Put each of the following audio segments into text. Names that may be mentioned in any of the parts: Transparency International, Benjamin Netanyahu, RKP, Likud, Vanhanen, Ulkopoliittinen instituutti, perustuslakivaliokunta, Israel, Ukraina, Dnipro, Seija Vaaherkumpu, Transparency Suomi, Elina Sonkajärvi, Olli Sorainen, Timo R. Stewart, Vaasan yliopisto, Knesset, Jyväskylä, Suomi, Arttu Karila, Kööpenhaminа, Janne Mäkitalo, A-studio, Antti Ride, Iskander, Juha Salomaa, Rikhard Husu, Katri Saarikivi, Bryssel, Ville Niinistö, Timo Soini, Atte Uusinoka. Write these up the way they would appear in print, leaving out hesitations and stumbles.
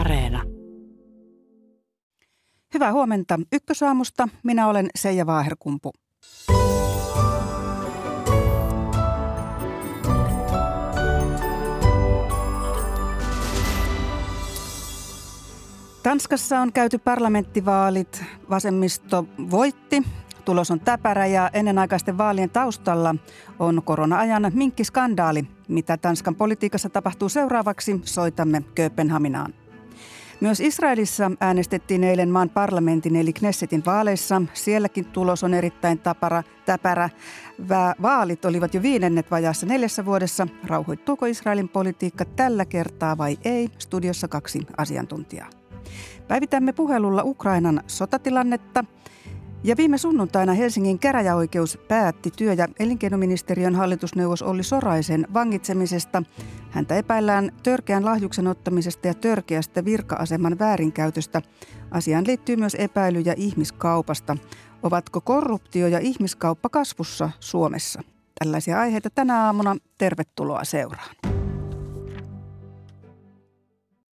Areena. Hyvää huomenta Ykkösaamusta. Minä olen Seija Vaaherkumpu. Tanskassa on käyty parlamenttivaalit. Vasemmisto voitti. Tulos on täpärä ja ennenaikaisten vaalien taustalla on korona-ajan minkkiskandaali. Mitä Tanskan politiikassa tapahtuu seuraavaksi, soitamme Kööpenhaminaan. Myös Israelissa äänestettiin eilen maan parlamentin eli Knessetin vaaleissa. Sielläkin tulos on erittäin täpärä. Vaalit olivat jo viidennet vajaassa 4 vuodessa. Rauhoittuuko Israelin politiikka tällä kertaa vai ei? Studiossa 2 asiantuntijaa. Päivitämme puhelulla Ukrainan sotatilannetta. Ja viime sunnuntaina Helsingin käräjäoikeus päätti työ- ja elinkeinoministeriön hallitusneuvos Olli Soraisen vangitsemisesta. Häntä epäillään törkeän lahjuksen ottamisesta ja törkeästä virka-aseman väärinkäytöstä. Asiaan liittyy myös epäilyjä ihmiskaupasta. Ovatko korruptio ja ihmiskauppa kasvussa Suomessa? Tällaisia aiheita tänä aamuna. Tervetuloa seuraan.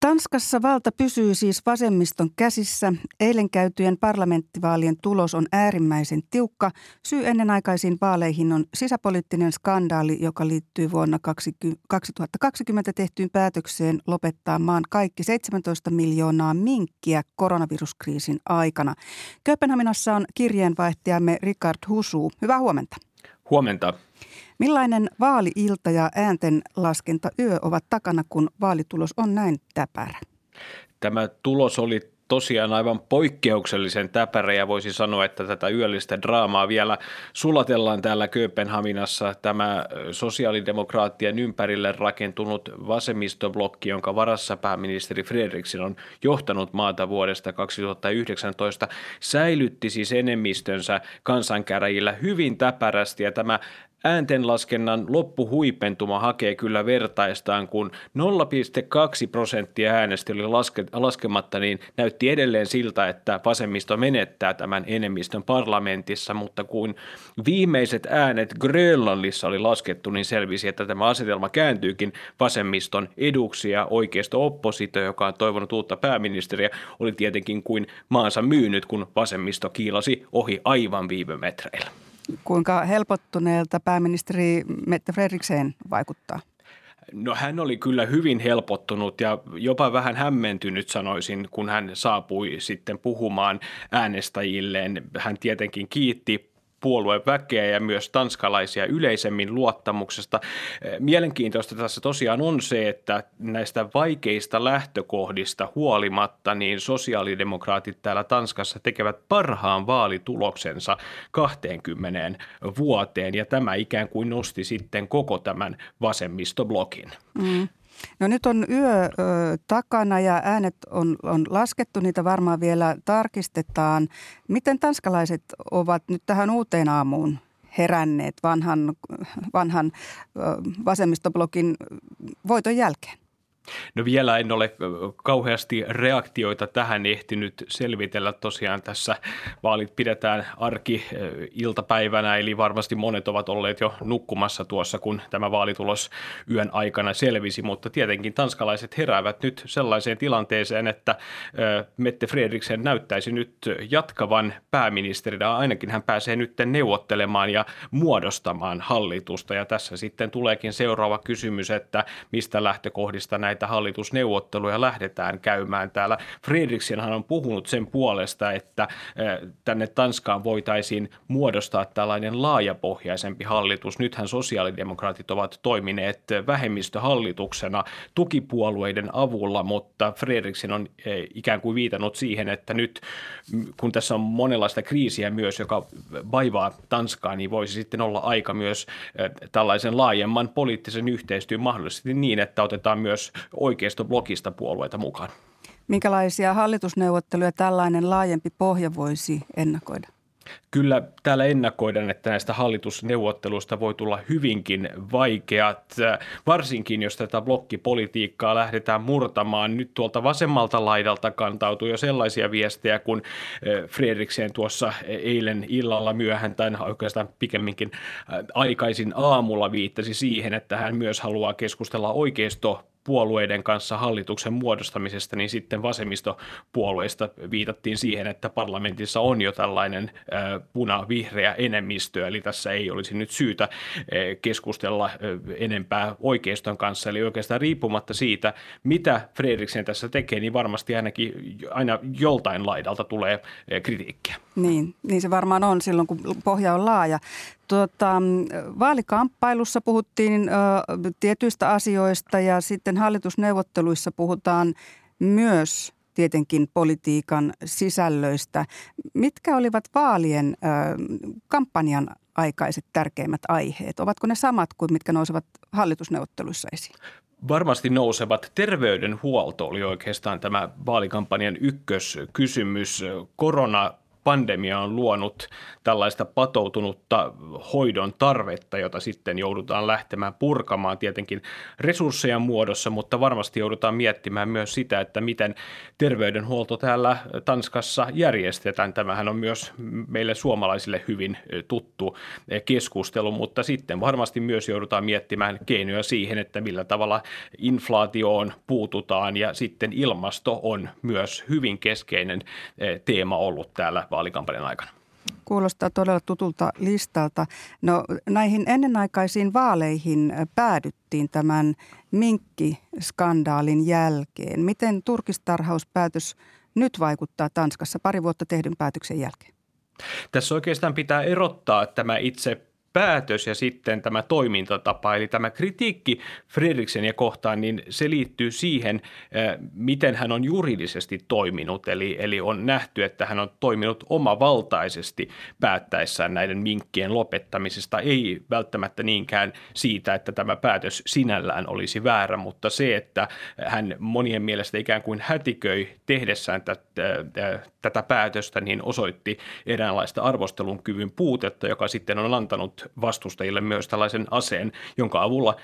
Tanskassa valta pysyy siis vasemmiston käsissä. Eilen käytyjen parlamenttivaalien tulos on äärimmäisen tiukka. Syy ennenaikaisiin vaaleihin on sisäpoliittinen skandaali, joka liittyy vuonna 2020 tehtyyn päätökseen lopettaa maan kaikki 17 miljoonaa minkkiä koronaviruskriisin aikana. Kööpenhaminassa on kirjeenvaihtajamme Rikhard Husu. Hyvää huomenta. Huomenta. Millainen vaali-ilta ja äänten laskentayö ovat takana, kun vaalitulos on näin täpärä? Tämä tulos oli tosiaan aivan poikkeuksellisen täpärä ja voisi sanoa, että tätä yöllistä draamaa vielä sulatellaan täällä Kööpenhaminassa. Tämä sosiaalidemokraattien ympärille rakentunut vasemmistoblokki, jonka varassa pääministeri Frederiksen on johtanut maata vuodesta 2019, säilytti siis enemmistönsä kansankäräjillä hyvin täpärästi ja tämä ääntenlaskennan loppuhuipentuma hakee kyllä vertaistaan, kun 0,2% äänesti oli laskematta, niin näytti edelleen siltä, että vasemmisto menettää tämän enemmistön parlamentissa, mutta kun viimeiset äänet Grönlannissa oli laskettu, niin selvisi, että tämä asetelma kääntyykin vasemmiston eduksi ja oikeisto-oppositio, joka on toivonut uutta pääministeriä, oli tietenkin kuin maansa myynyt, kun vasemmisto kiilasi ohi aivan viimemetreillä. Kuinka helpottuneelta pääministeri Mette Frederiksen vaikuttaa? No hän oli kyllä hyvin helpottunut ja jopa vähän hämmentynyt sanoisin, kun hän saapui sitten puhumaan äänestäjilleen. Hän tietenkin kiitti puolueväkeä ja myös tanskalaisia yleisemmin luottamuksesta. Mielenkiintoista tässä tosiaan on se, että näistä vaikeista lähtökohdista huolimatta niin sosiaalidemokraatit täällä Tanskassa tekevät parhaan vaalituloksensa 20 vuoteen ja tämä ikään kuin nosti sitten koko tämän vasemmistoblokin. No nyt on yö takana ja äänet on laskettu, niitä varmaan vielä tarkistetaan. Miten tanskalaiset ovat nyt tähän uuteen aamuun heränneet vanhan vasemmistoblokin voiton jälkeen? No vielä en ole kauheasti reaktioita tähän ehtinyt selvitellä. Tosiaan tässä vaalit pidetään arki-iltapäivänä, eli varmasti monet ovat olleet jo nukkumassa tuossa, kun tämä vaalitulos yön aikana selvisi. Mutta tietenkin tanskalaiset heräävät nyt sellaiseen tilanteeseen, että Mette Frederiksen näyttäisi nyt jatkavan pääministerinä. Ainakin hän pääsee nyt neuvottelemaan ja muodostamaan hallitusta. Ja tässä sitten tuleekin seuraava kysymys, että mistä lähtökohdista näitä hallitusneuvotteluja lähdetään käymään täällä. Frederiksenhan on puhunut sen puolesta, että tänne Tanskaan voitaisiin muodostaa tällainen laajapohjaisempi hallitus. Nythän sosiaalidemokraatit ovat toimineet vähemmistöhallituksena tukipuolueiden avulla, mutta Frederiksen on ikään kuin viitannut siihen, että nyt kun tässä on monenlaista kriisiä myös, joka vaivaa Tanskaa, niin voisi sitten olla aika myös tällaisen laajemman poliittisen yhteistyön mahdollisesti niin, että otetaan myös oikeistoblokista puolueita mukaan. Minkälaisia hallitusneuvotteluja tällainen laajempi pohja voisi ennakoida? Kyllä täällä ennakoidaan, että näistä hallitusneuvotteluista voi tulla hyvinkin vaikeat, varsinkin jos tätä blokkipolitiikkaa lähdetään murtamaan. Nyt tuolta vasemmalta laidalta kantautuu jo sellaisia viestejä, kun Frederiksen tuossa eilen illalla myöhään tai oikeastaan pikemminkin aikaisin aamulla viittasi siihen, että hän myös haluaa keskustella oikeisto puolueiden kanssa hallituksen muodostamisesta, niin sitten vasemmistopuolueista viitattiin siihen, että parlamentissa on jo tällainen puna-vihreä enemmistö, eli tässä ei olisi nyt syytä keskustella enempää oikeiston kanssa, eli oikeastaan riippumatta siitä, mitä Frederiksen tässä tekee, niin varmasti ainakin aina joltain laidalta tulee kritiikkiä. Niin se varmaan on silloin, kun pohja on laaja. Vaalikamppailussa puhuttiin tietyistä asioista ja sitten hallitusneuvotteluissa puhutaan myös tietenkin politiikan sisällöistä. Mitkä olivat vaalien kampanjan aikaiset tärkeimmät aiheet? Ovatko ne samat kuin mitkä nousevat hallitusneuvotteluissa esiin? Varmasti nousevat. Terveydenhuolto oli oikeastaan tämä vaalikampanjan ykköskysymys. Koronapandemia on luonut tällaista patoutunutta hoidon tarvetta, jota sitten joudutaan lähtemään purkamaan tietenkin resursseja muodossa, mutta varmasti joudutaan miettimään myös sitä, että miten terveydenhuolto täällä Tanskassa järjestetään. Tämähän on myös meille suomalaisille hyvin tuttu keskustelu, mutta sitten varmasti myös joudutaan miettimään keinoja siihen, että millä tavalla inflaatioon puututaan, ja sitten ilmasto on myös hyvin keskeinen teema ollut täällä vaalikampanjan aikana. Kuulostaa todella tutulta listalta. No, näihin ennenaikaisiin vaaleihin päädyttiin tämän minkkiskandaalin jälkeen. Miten turkistarhauspäätös nyt vaikuttaa Tanskassa pari vuotta tehdyn päätöksen jälkeen? Tässä oikeastaan pitää erottaa tämä itse päätös ja sitten tämä toimintatapa, eli tämä kritiikki Frederiksen kohtaan, niin se liittyy siihen, miten hän on juridisesti toiminut, eli on nähty, että hän on toiminut omavaltaisesti päättäessään näiden minkkien lopettamisesta, ei välttämättä niinkään siitä, että tämä päätös sinällään olisi väärä, mutta se, että hän monien mielestä ikään kuin hätiköi tehdessään tätä päätöstä, niin osoitti eräänlaista arvostelun kyvyn puutetta, joka sitten on antanut vastustajille myös tällaisen aseen, jonka avulla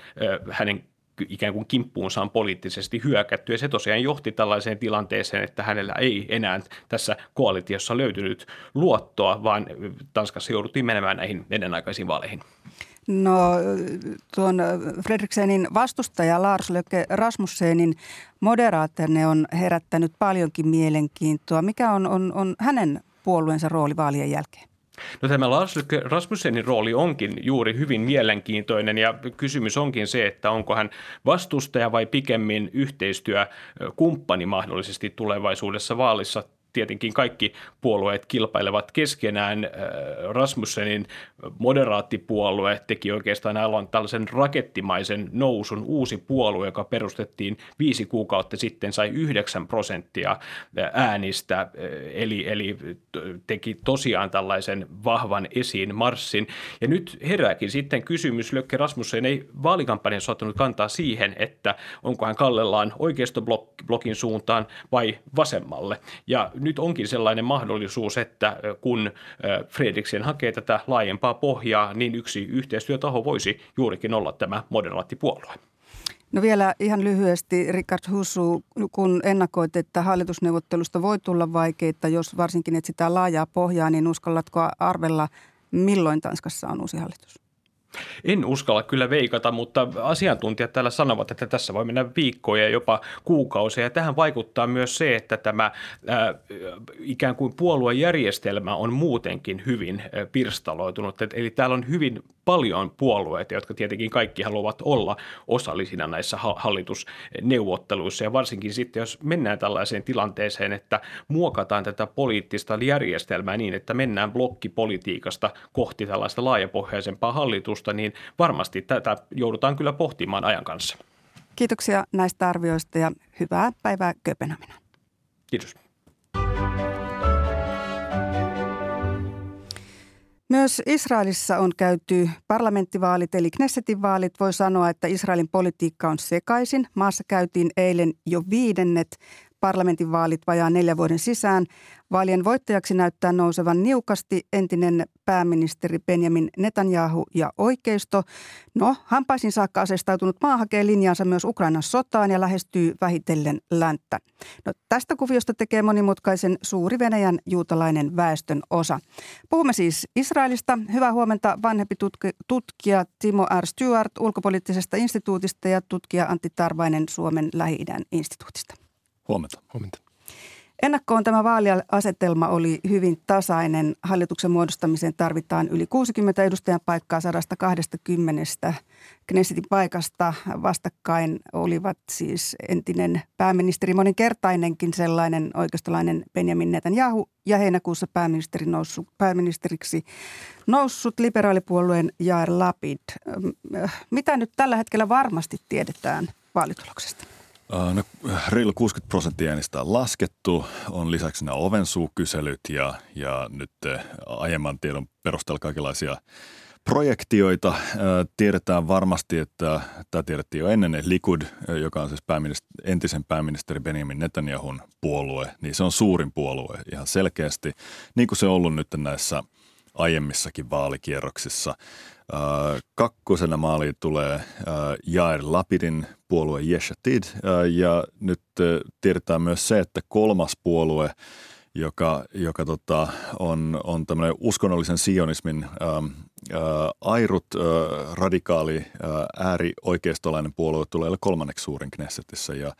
hänen ikään kuin kimppuunsa on poliittisesti hyökätty, ja se tosiaan johti tällaiseen tilanteeseen, että hänellä ei enää tässä koalitiossa löytynyt luottoa, vaan Tanskassa jouduttiin menemään näihin ennenaikaisiin vaaleihin. No, tuon Frederiksenin vastustaja Lars Rasmussenin Moderaterne on herättänyt paljonkin mielenkiintoa. Mikä on hänen puolueensa rooli vaalien jälkeen? No, tämä Lars Rasmussenin rooli onkin juuri hyvin mielenkiintoinen, ja kysymys onkin se, että onko hän vastustaja vai pikemmin yhteistyökumppani mahdollisesti tulevaisuudessa vaalissa. Tietenkin kaikki puolueet kilpailevat keskenään. Rasmussenin moderaattipuolue teki oikeastaan aivan tällaisen rakettimaisen nousun. Uusi puolue, joka perustettiin 5 kuukautta sitten, sai 9% äänistä, eli teki tosiaan tällaisen vahvan esiin marssin. Ja nyt herääkin sitten kysymys. Rasmussen ei vaalikampanjan saattanut kantaa siihen, että onko hän kallellaan oikeistoblokin suuntaan vai vasemmalle. Ja nyt onkin sellainen mahdollisuus, että kun Frederiksen hakee tätä laajempaa pohjaa, niin yksi yhteistyötaho voisi juurikin olla tämä moderaattipuolue. No, vielä ihan lyhyesti, Rikhard Husu, kun ennakoit, että hallitusneuvottelusta voi tulla vaikeita, jos varsinkin etsitään laajaa pohjaa, niin uskallatko arvella, milloin Tanskassa on uusi hallitus? En uskalla kyllä veikata, mutta asiantuntijat täällä sanovat, että tässä voi mennä viikkoja, jopa kuukausia. Ja tähän vaikuttaa myös se, että tämä ikään kuin puoluejärjestelmä on muutenkin hyvin pirstaloitunut. Eli täällä on hyvin paljon puolueita, jotka tietenkin kaikki haluavat olla osallisina näissä hallitusneuvotteluissa. Ja varsinkin sitten, jos mennään tällaiseen tilanteeseen, että muokataan tätä poliittista järjestelmää niin, että mennään blokkipolitiikasta kohti tällaista laajapohjaisempaa hallitusta, niin varmasti tätä joudutaan kyllä pohtimaan ajan kanssa. Kiitoksia näistä arvioista ja hyvää päivää Kööpenhaminaan. Kiitos. Myös Israelissa on käyty parlamenttivaalit eli Knessetin vaalit. Voi sanoa, että Israelin politiikka on sekaisin. Maassa käytiin eilen jo 5. parlamentinvaalit vajaan 4 vuoden sisään. Vaalien voittajaksi näyttää nousevan niukasti entinen pääministeri Benjamin Netanyahu ja oikeisto. No, hampaisiin saakka asestautunut maa hakee linjaansa myös Ukrainan sotaan ja lähestyy vähitellen länttä. No, tästä kuviosta tekee monimutkaisen suuri Venäjän juutalainen väestön osa. Puhumme siis Israelista. Hyvää huomenta vanhempi tutkija Timo R. Stewart Ulkopoliittisesta instituutista ja tutkija Antti Tarvainen Suomen Lähi-idän instituutista. Huomenta. Huomenta. Ennakkoon tämä vaaliasetelma oli hyvin tasainen. Hallituksen muodostamiseen tarvitaan yli 60 edustajan paikkaa 120 Knessetin paikasta. Vastakkain olivat siis entinen pääministeri, moninkertainenkin sellainen oikeistolainen Benjamin Netanyahu ja heinäkuussa pääministeriksi noussut liberaalipuolueen Jair Lapid. Mitä nyt tällä hetkellä varmasti tiedetään vaalituloksesta? No, reilu 60% äänistä on laskettu, on lisäksi nämä ovensuukyselyt ja nyt aiemman tiedon perusteella kaikenlaisia projektioita. Tiedetään varmasti, että tämä tiedettiin jo ennen, että Likud, joka on siis entisen pääministeri Benjamin Netanyahun puolue, niin se on suurin puolue ihan selkeästi, niin kuin se on ollut nyt näissä aiemmissakin vaalikierroksissa. Kakkosena maaliin tulee Jair Lapidin puolue Jesh Atid ja nyt tiedetään myös se, että kolmas puolue, joka on tämmöinen uskonnollisen sionismin airut, radikaali, äärioikeistolainen puolue tulee kolmanneksi suurin Knessetissä ja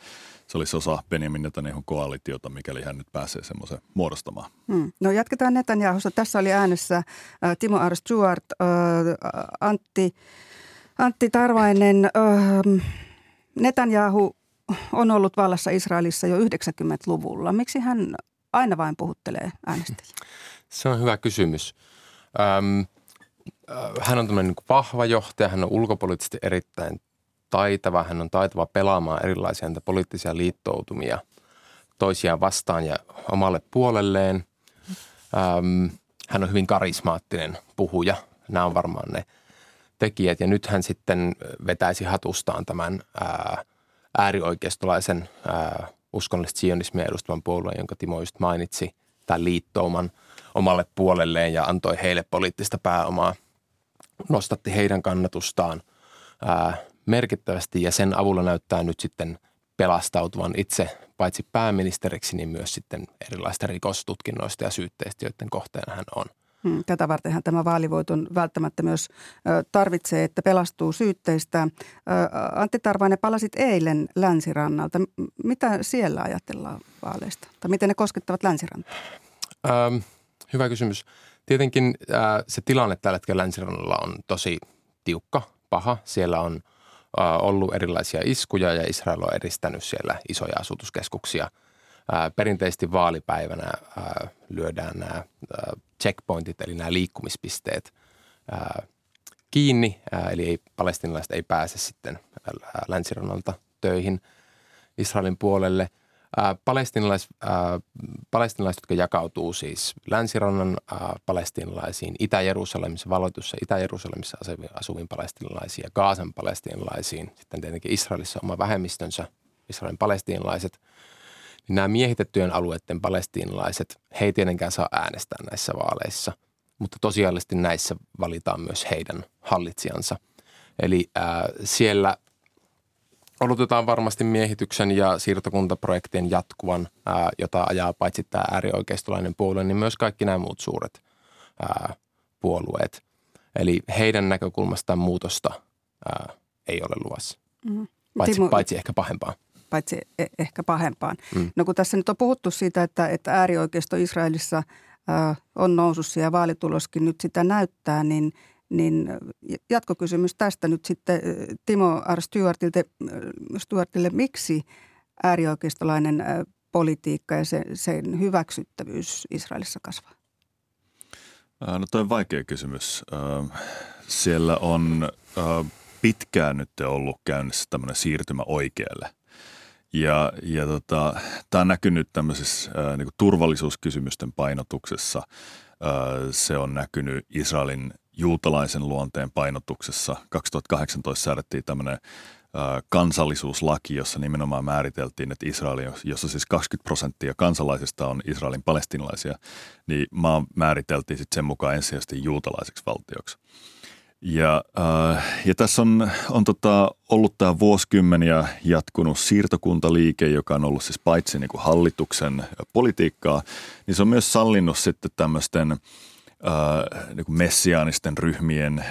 se olisi osa Benjamin Netanyahun koalitiota, mikäli hän nyt pääsee semmoisen muodostamaan. No jatketaan Netanyahusta. Tässä oli äänessä Timo R. Stewart, Antti Tarvainen. Netanyahu on ollut vallassa Israelissa jo 90-luvulla. Miksi hän aina vain puhuttelee äänestäjiä? Se on hyvä kysymys. Hän on tämmöinen vahva johtaja, hän on ulkopoliittisesti erittäin taitava, hän on taitava pelaamaan erilaisia poliittisia liittoutumia toisiaan vastaan ja omalle puolelleen. Hän on hyvin karismaattinen puhuja, nämä on varmaan ne tekijät ja nyt hän sitten vetäisi hatustaan tämän äärioikeistolaisen uskonnollista sionismia edustavan puolueen, jonka Timo just mainitsi, tämän liittouman omalle puolelleen ja antoi heille poliittista pääomaa. Nostatti heidän kannatustaan merkittävästi ja sen avulla näyttää nyt sitten pelastautuvan itse paitsi pääministeriksi, niin myös sitten erilaisista rikostutkinnoista ja syytteistä, joiden kohteena hän on. Tätä vartenhan tämä vaalivoiton välttämättä myös tarvitsee, että pelastuu syytteistä. Antti Tarvainen, palasit eilen länsirannalta. Mitä siellä ajatellaan vaaleista? Tai miten ne koskettavat länsirantaa? Hyvä kysymys. Tietenkin se tilanne tällä hetkellä länsirannalla on tosi tiukka, paha. Siellä on ollut erilaisia iskuja ja Israel on eristänyt siellä isoja asutuskeskuksia. Perinteisesti vaalipäivänä lyödään nämä checkpointit, eli nämä liikkumispisteet kiinni. Eli palestiinalaiset ei pääse sitten länsirannalta töihin Israelin puolelle. Palestiinalaiset, jotka jakautuu siis länsirannan palestiinalaisiin, Itä-Jerusalemissa, valloitussa Itä-Jerusalemissa asuviin palestiinalaisiin ja Gaasan palestiinalaisiin. Sitten tietenkin Israelissa oma vähemmistönsä, Israelin palestiinalaiset. Nämä miehitettyjen alueiden palestiinalaiset, he ei tietenkään saa äänestää näissä vaaleissa, mutta tosiaallisesti näissä valitaan myös heidän hallitsijansa. Eli siellä odotetaan varmasti miehityksen ja siirtokuntaprojektien jatkuvan, jota ajaa paitsi tämä äärioikeistolainen puolue, niin myös kaikki nämä muut suuret puolueet. Eli heidän näkökulmastaan muutosta ei ole luvassa, paitsi ehkä pahempaa. Paitsi ehkä pahempaan. No kun tässä nyt on puhuttu siitä, että äärioikeisto Israelissa on nousussa ja vaalituloskin nyt sitä näyttää, niin jatkokysymys tästä nyt sitten Timo R. Stewartille, miksi äärioikeistolainen politiikka ja sen hyväksyttävyys Israelissa kasvaa? No toi on vaikea kysymys. Siellä on pitkään nyt ollut käynnissä tämmöinen siirtymä oikealle. Tämä on näkynyt tämmöisessä niin turvallisuuskysymysten painotuksessa. Se on näkynyt Israelin juutalaisen luonteen painotuksessa. 2018 säädettiin tämmöinen kansallisuuslaki, jossa nimenomaan määriteltiin, että Israel, jossa siis 20% kansalaisista on Israelin palestiinalaisia, niin maa määriteltiin sitten sen mukaan ensisijaisesti juutalaiseksi valtioksi. Ja tässä on ollut tämä vuosikymmeniä jatkunut siirtokuntaliike, joka on ollut siis paitsi niin kuin hallituksen politiikkaa, niin se on myös sallinut sitten tämmöisten niin kuin messiaanisten ryhmien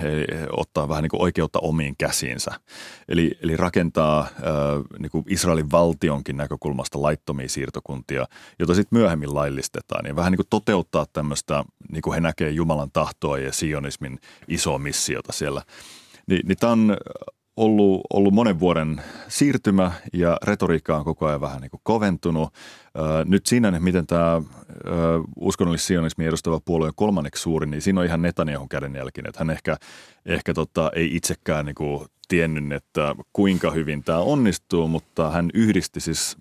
ottaa vähän niin kuin oikeutta omiin käsiinsä. Eli rakentaa niin kuin Israelin valtionkin näkökulmasta laittomia siirtokuntia, jota sitten myöhemmin laillistetaan. Ja vähän niin kuin toteuttaa tämmöistä, niin kuin he näkee Jumalan tahtoa ja sionismin isoa missiota siellä. Niin tämä on ollut monen vuoden siirtymä ja retoriikka on koko ajan vähän niin kuin koventunut. Nyt siinä, miten tämä uskonnollis-sionismi edustava puolue on kolmanneksi suuri, niin siinä on ihan Netanyahun kädenjälkinen. Hän ehkä ei itsekään niin kuin tiennyt, että kuinka hyvin tämä onnistuu, mutta hän yhdisti siis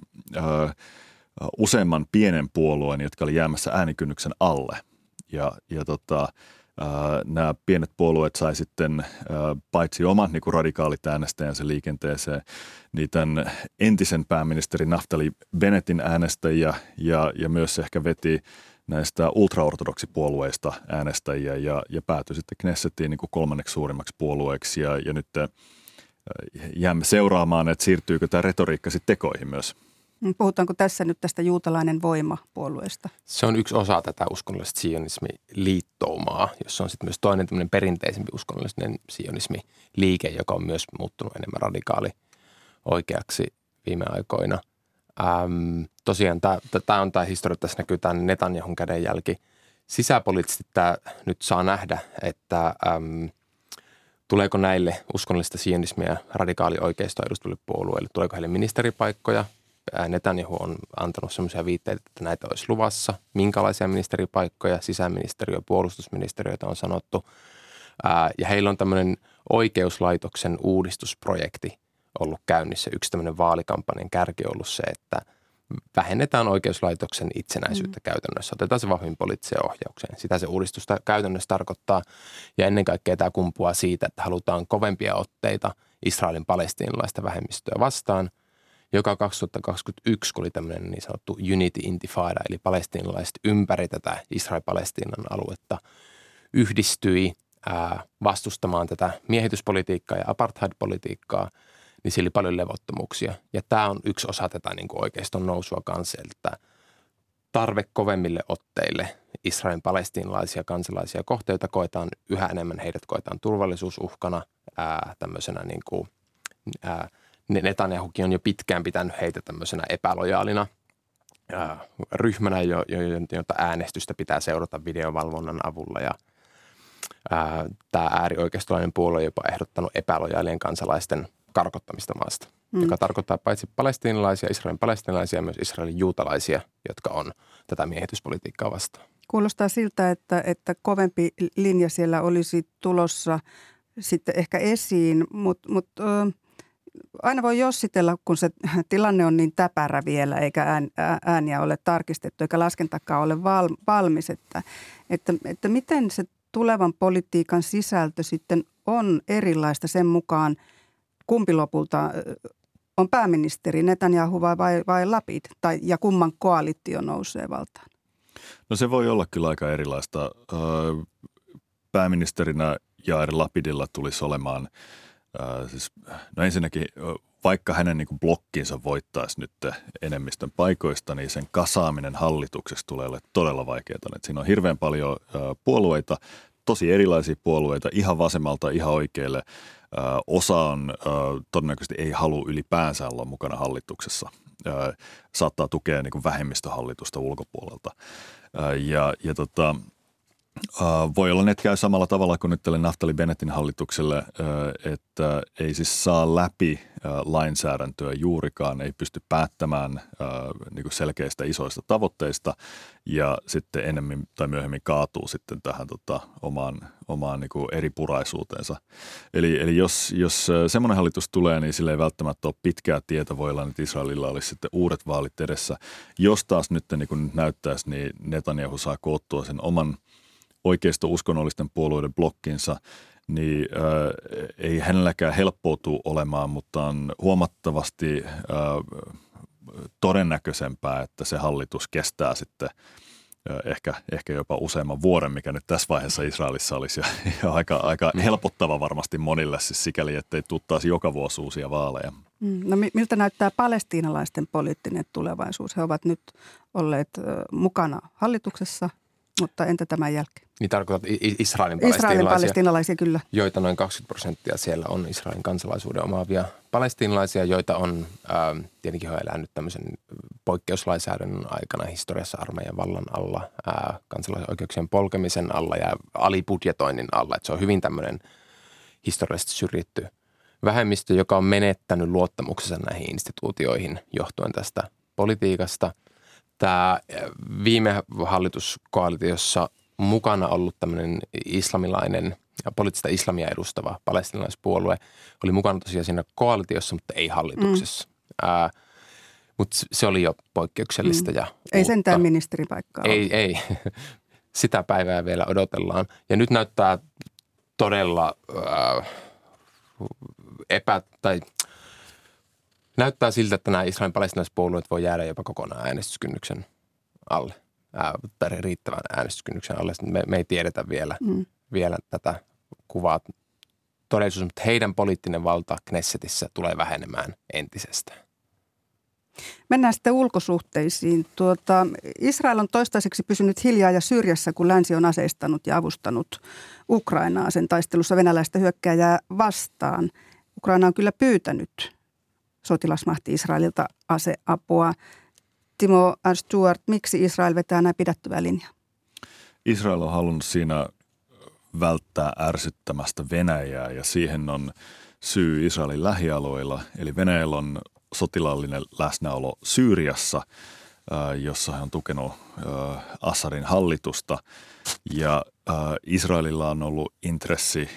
useamman pienen puolueen, jotka oli jäämässä äänikynnyksen alle ja nämä pienet puolueet sai sitten paitsi omat niin kuin radikaalit äänestäjänsä liikenteeseen, niin tämän entisen pääministeri Naftali Bennettin äänestäjiä ja myös ehkä veti näistä ultraortodoksipuolueista äänestäjiä ja päätyi sitten Knessetiin niin kuin kolmanneksi suurimmaksi puolueeksi ja nyt jäämme seuraamaan, että siirtyykö tämä retoriikka sitten tekoihin myös. Puhutaanko tässä nyt tästä juutalainen voimapuolueesta? Se on yksi osa tätä uskonnollista sionismi-liittoumaa, jossa on sitten myös toinen tämmöinen perinteisempi uskonnollinen sionismi-liike, joka on myös muuttunut enemmän radikaali oikeaksi viime aikoina. Tosiaan tämä on tämä historia, tässä näkyy tämän Netanyahun kädenjälki. Sisäpoliittisesti tämä nyt saa nähdä, että tuleeko näille uskonnollista sionismia radikaali oikeisto edustaville puolueille, tuleeko heille ministeripaikkoja? Netanyahu on antanut semmoisia viitteitä, että näitä olisi luvassa. Minkälaisia ministeripaikkoja, sisäministeriö, puolustusministeriöitä on sanottu. Ja heillä on tämmöinen oikeuslaitoksen uudistusprojekti ollut käynnissä. Yksi tämmöinen vaalikampanjan kärki on ollut se, että vähennetään oikeuslaitoksen itsenäisyyttä käytännössä. Otetaan se vahvin poliittiseen ohjaukseen. Sitä se uudistus käytännössä tarkoittaa. Ja ennen kaikkea tämä kumpuaa siitä, että halutaan kovempia otteita Israelin palestiinalaista vähemmistöä vastaan, joka 2021, kun oli tämmöinen niin sanottu Unity Intifada, eli palestiinalaiset ympäri tätä Israel-Palestiinan aluetta, yhdistyi vastustamaan tätä miehityspolitiikkaa ja apartheid-politiikkaa, niin sillä oli paljon levottomuuksia. Ja tämä on yksi osa tätä niin kuin oikeiston nousua kanssa, että tarve kovemmille otteille Israelin palestiinalaisia kansalaisia kohteita koetaan yhä enemmän, heidät koetaan turvallisuusuhkana tämmöisenä niin kuin Netanyahukin on jo pitkään pitänyt heitä tämmöisenä epälojaalina ryhmänä, jota äänestystä pitää seurata videovalvonnan avulla. Ja tämä äärioikeistolainen puolue on jopa ehdottanut epälojaalien kansalaisten karkottamista maasta, joka tarkoittaa paitsi palestiinalaisia, Israelin palestiinalaisia, myös Israelin juutalaisia, jotka on tätä miehityspolitiikkaa vastaan. Kuulostaa siltä, että kovempi linja siellä olisi tulossa sitten ehkä esiin, mutta aina voi jossitella, kun se tilanne on niin täpärä vielä, eikä ääniä ole tarkistettu, eikä laskentakaan ole valmis. Että miten se tulevan politiikan sisältö sitten on erilaista sen mukaan, kumpi lopulta on pääministeri, Netanyahu vai Lapid, ja kumman koalitio nousee valtaan? No se voi olla kyllä aika erilaista. Pääministerinä Jair Lapidilla tulisi olemaan no ensinnäkin, vaikka hänen niin kuin blokkiinsa voittaisi nyt enemmistön paikoista, niin sen kasaaminen hallituksessa tulee olemaan todella vaikeaa. Siinä on hirveän paljon puolueita, tosi erilaisia puolueita, ihan vasemmalta, ihan oikealle. Osa on todennäköisesti ei halua ylipäänsä olla mukana hallituksessa. Saattaa tukea niin kuin vähemmistöhallitusta ulkopuolelta. Voi olla, että käy samalla tavalla kuin nyt tälle Naftali Bennettin hallitukselle, että ei siis saa läpi lainsäädäntöä juurikaan, ei pysty päättämään niin selkeistä isoista tavoitteista ja sitten enemmän tai myöhemmin kaatuu sitten tähän omaan niin eri puraisuuteensa. Eli jos semmoinen hallitus tulee, niin sillä ei välttämättä ole pitkää tietä, voi olla, että Israelilla olisi sitten uudet vaalit edessä. Jos taas nyt niin näyttäisi, niin Netanyahu saa koottua sen oman oikeisto-uskonnollisten puolueiden blokkinsa, niin ei hänelläkään helppoa tule olemaan, mutta on huomattavasti todennäköisempää, että se hallitus kestää sitten ehkä jopa useamman vuoden, mikä nyt tässä vaiheessa Israelissa olisi ja aika helpottava varmasti monille siis sikäli, ettei tule taas joka vuosi uusia vaaleja. No, miltä näyttää palestiinalaisten poliittinen tulevaisuus? He ovat nyt olleet mukana hallituksessa, mutta entä tämän jälkeen? Niin tarkoitat Israelin palestiinalaisia, kyllä. Joita noin 20% siellä on Israelin kansalaisuuden omaavia palestiinalaisia, joita on tietenkin he on elänyt tämmöisen poikkeuslainsäädännön aikana historiassa armeijan vallan alla, kansalaisoikeuksien polkemisen alla ja alibudjetoinnin alla. Et se on hyvin tämmöinen historiallisesti syrjitty vähemmistö, joka on menettänyt luottamuksensa näihin instituutioihin johtuen tästä politiikasta. Tämä viime hallituskoalitiossa mukana ollut tämmöinen islamilainen ja poliittista islamia edustava palestiinalaispuolue oli mukana tosiaan siinä koalitiossa, mutta ei hallituksessa. Mutta se oli jo poikkeuksellista ja uutta. Ei sentään ministeripaikkaa. Ei. Sitä päivää vielä odotellaan. Ja nyt näyttää todella näyttää siltä, että nämä Israelin palestiinalaispuolueet voi jäädä jopa kokonaan äänestyskynnyksen alle, tai riittävän äänestyskynnyksen alle. Me ei tiedetä vielä tätä kuvaa todellisuus, mutta heidän poliittinen valta Knessetissä tulee vähenemään entisestään. Mennään sitten ulkosuhteisiin. Israel on toistaiseksi pysynyt hiljaa ja syrjässä, kun länsi on aseistanut ja avustanut Ukrainaa sen taistelussa venäläistä hyökkääjää vastaan. Ukraina on kyllä pyytänyt sotilasmahti Israelilta aseapua. Timo R. Stewart, miksi Israel vetää näin pidättyvää linjaa? Israel on halunnut siinä välttää ärsyttämästä Venäjää ja siihen on syy Israelin lähialueilla. Eli Venäjällä on sotilaallinen läsnäolo Syyriassa, jossa hän on tukenut Assadin hallitusta ja Israelilla on ollut intressi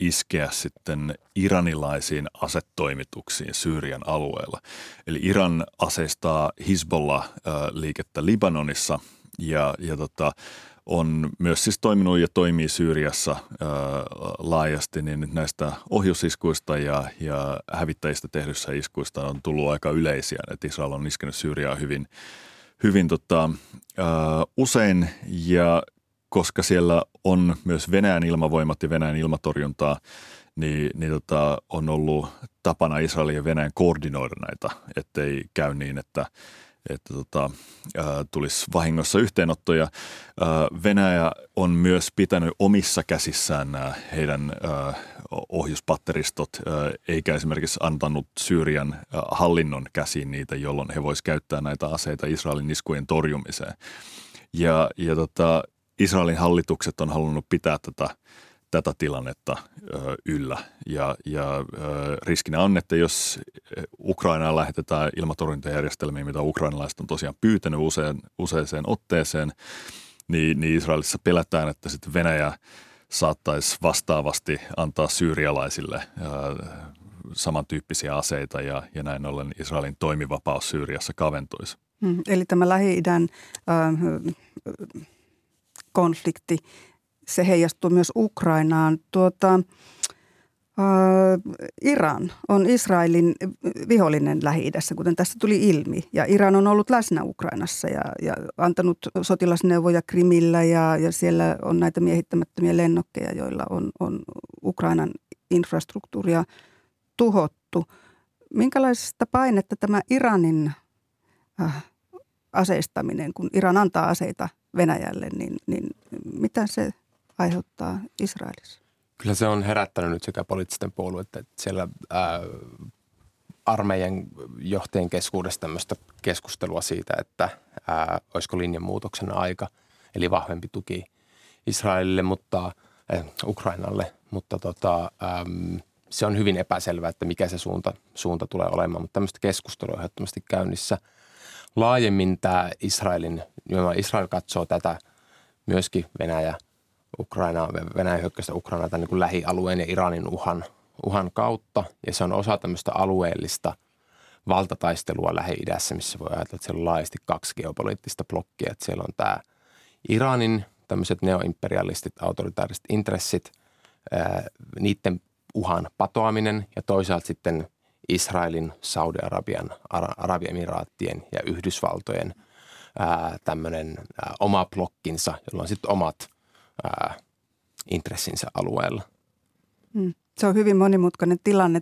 iskeä sitten iranilaisiin asetoimituksiin Syyrian alueella. Eli Iran aseistaa Hizbollah-liikettä Libanonissa ja on myös siis toiminut ja toimii Syyriassa laajasti, niin nyt näistä ohjusiskuista ja hävittäjistä tehdyssä iskuista on tullut aika yleisiä. Et Israel on iskenyt Syyriaa hyvin usein ja koska siellä on myös Venäjän ilmavoimat ja Venäjän ilmatorjuntaa, niin on ollut tapana Israelin ja Venäjän koordinoida näitä, ettei käy niin, että tulisi vahingossa yhteenottoja. Venäjä on myös pitänyt omissa käsissään nämä heidän ohjuspatteristot, eikä esimerkiksi antanut Syyrian hallinnon käsiin niitä, jolloin he voisivat käyttää näitä aseita Israelin iskujen torjumiseen. Ja Israelin hallitukset on halunnut pitää tätä tilannetta yllä. Ja riskinä on, että jos Ukrainaan lähetetään ilmatorjuntajärjestelmiä, mitä ukrainalaiset on tosiaan pyytänyt useaseen otteeseen, niin Israelissa pelätään, että sitten Venäjä saattaisi vastaavasti antaa syyrialaisille samantyyppisiä aseita ja näin ollen Israelin toimivapaus Syyriassa kaventuisi. Eli tämä Lähi-idän konflikti, se heijastuu myös Ukrainaan. Iran on Israelin vihollinen Lähi-idässä, kuten tässä tuli ilmi. Ja Iran on ollut läsnä Ukrainassa ja antanut sotilasneuvoja Krimillä ja siellä on näitä miehittämättömiä lennokkeja, joilla on Ukrainan infrastruktuuria tuhottu. Minkälaista painetta tämä Iranin aseistaminen, kun Iran antaa aseita Venäjälle, niin mitä se aiheuttaa Israelissa? Kyllä se on herättänyt nyt sekä poliittisten puolueiden että siellä armeijan johtajien keskuudessa tämmöistä keskustelua siitä, että olisiko linjanmuutoksen aika, eli vahvempi tuki Israelille, Ukrainalle, mutta se on hyvin epäselvää, että mikä se suunta tulee olemaan, mutta tämmöistä keskustelua on ehdottomasti käynnissä. Laajemmin tämä Israel katsoo tätä myöskin Venäjän hyökkäystä Ukrainaa tämän niin kuin lähialueen ja Iranin uhan kautta. Ja se on osa tämmöistä alueellista valtataistelua Lähi-idässä, missä voi ajatella, että siellä on laajasti kaksi geopoliittista blokkia. Että siellä on tämä Iranin tämmöiset neoimperialistit, autoritaariset intressit niiden uhan patoaminen ja toisaalta sitten Israelin, Saudi-Arabian, Arabiemiraattien ja Yhdysvaltojen tämmöinen oma blokkinsa, jolla on sitten omat intressinsä alueella. Mm. Se on hyvin monimutkainen tilanne.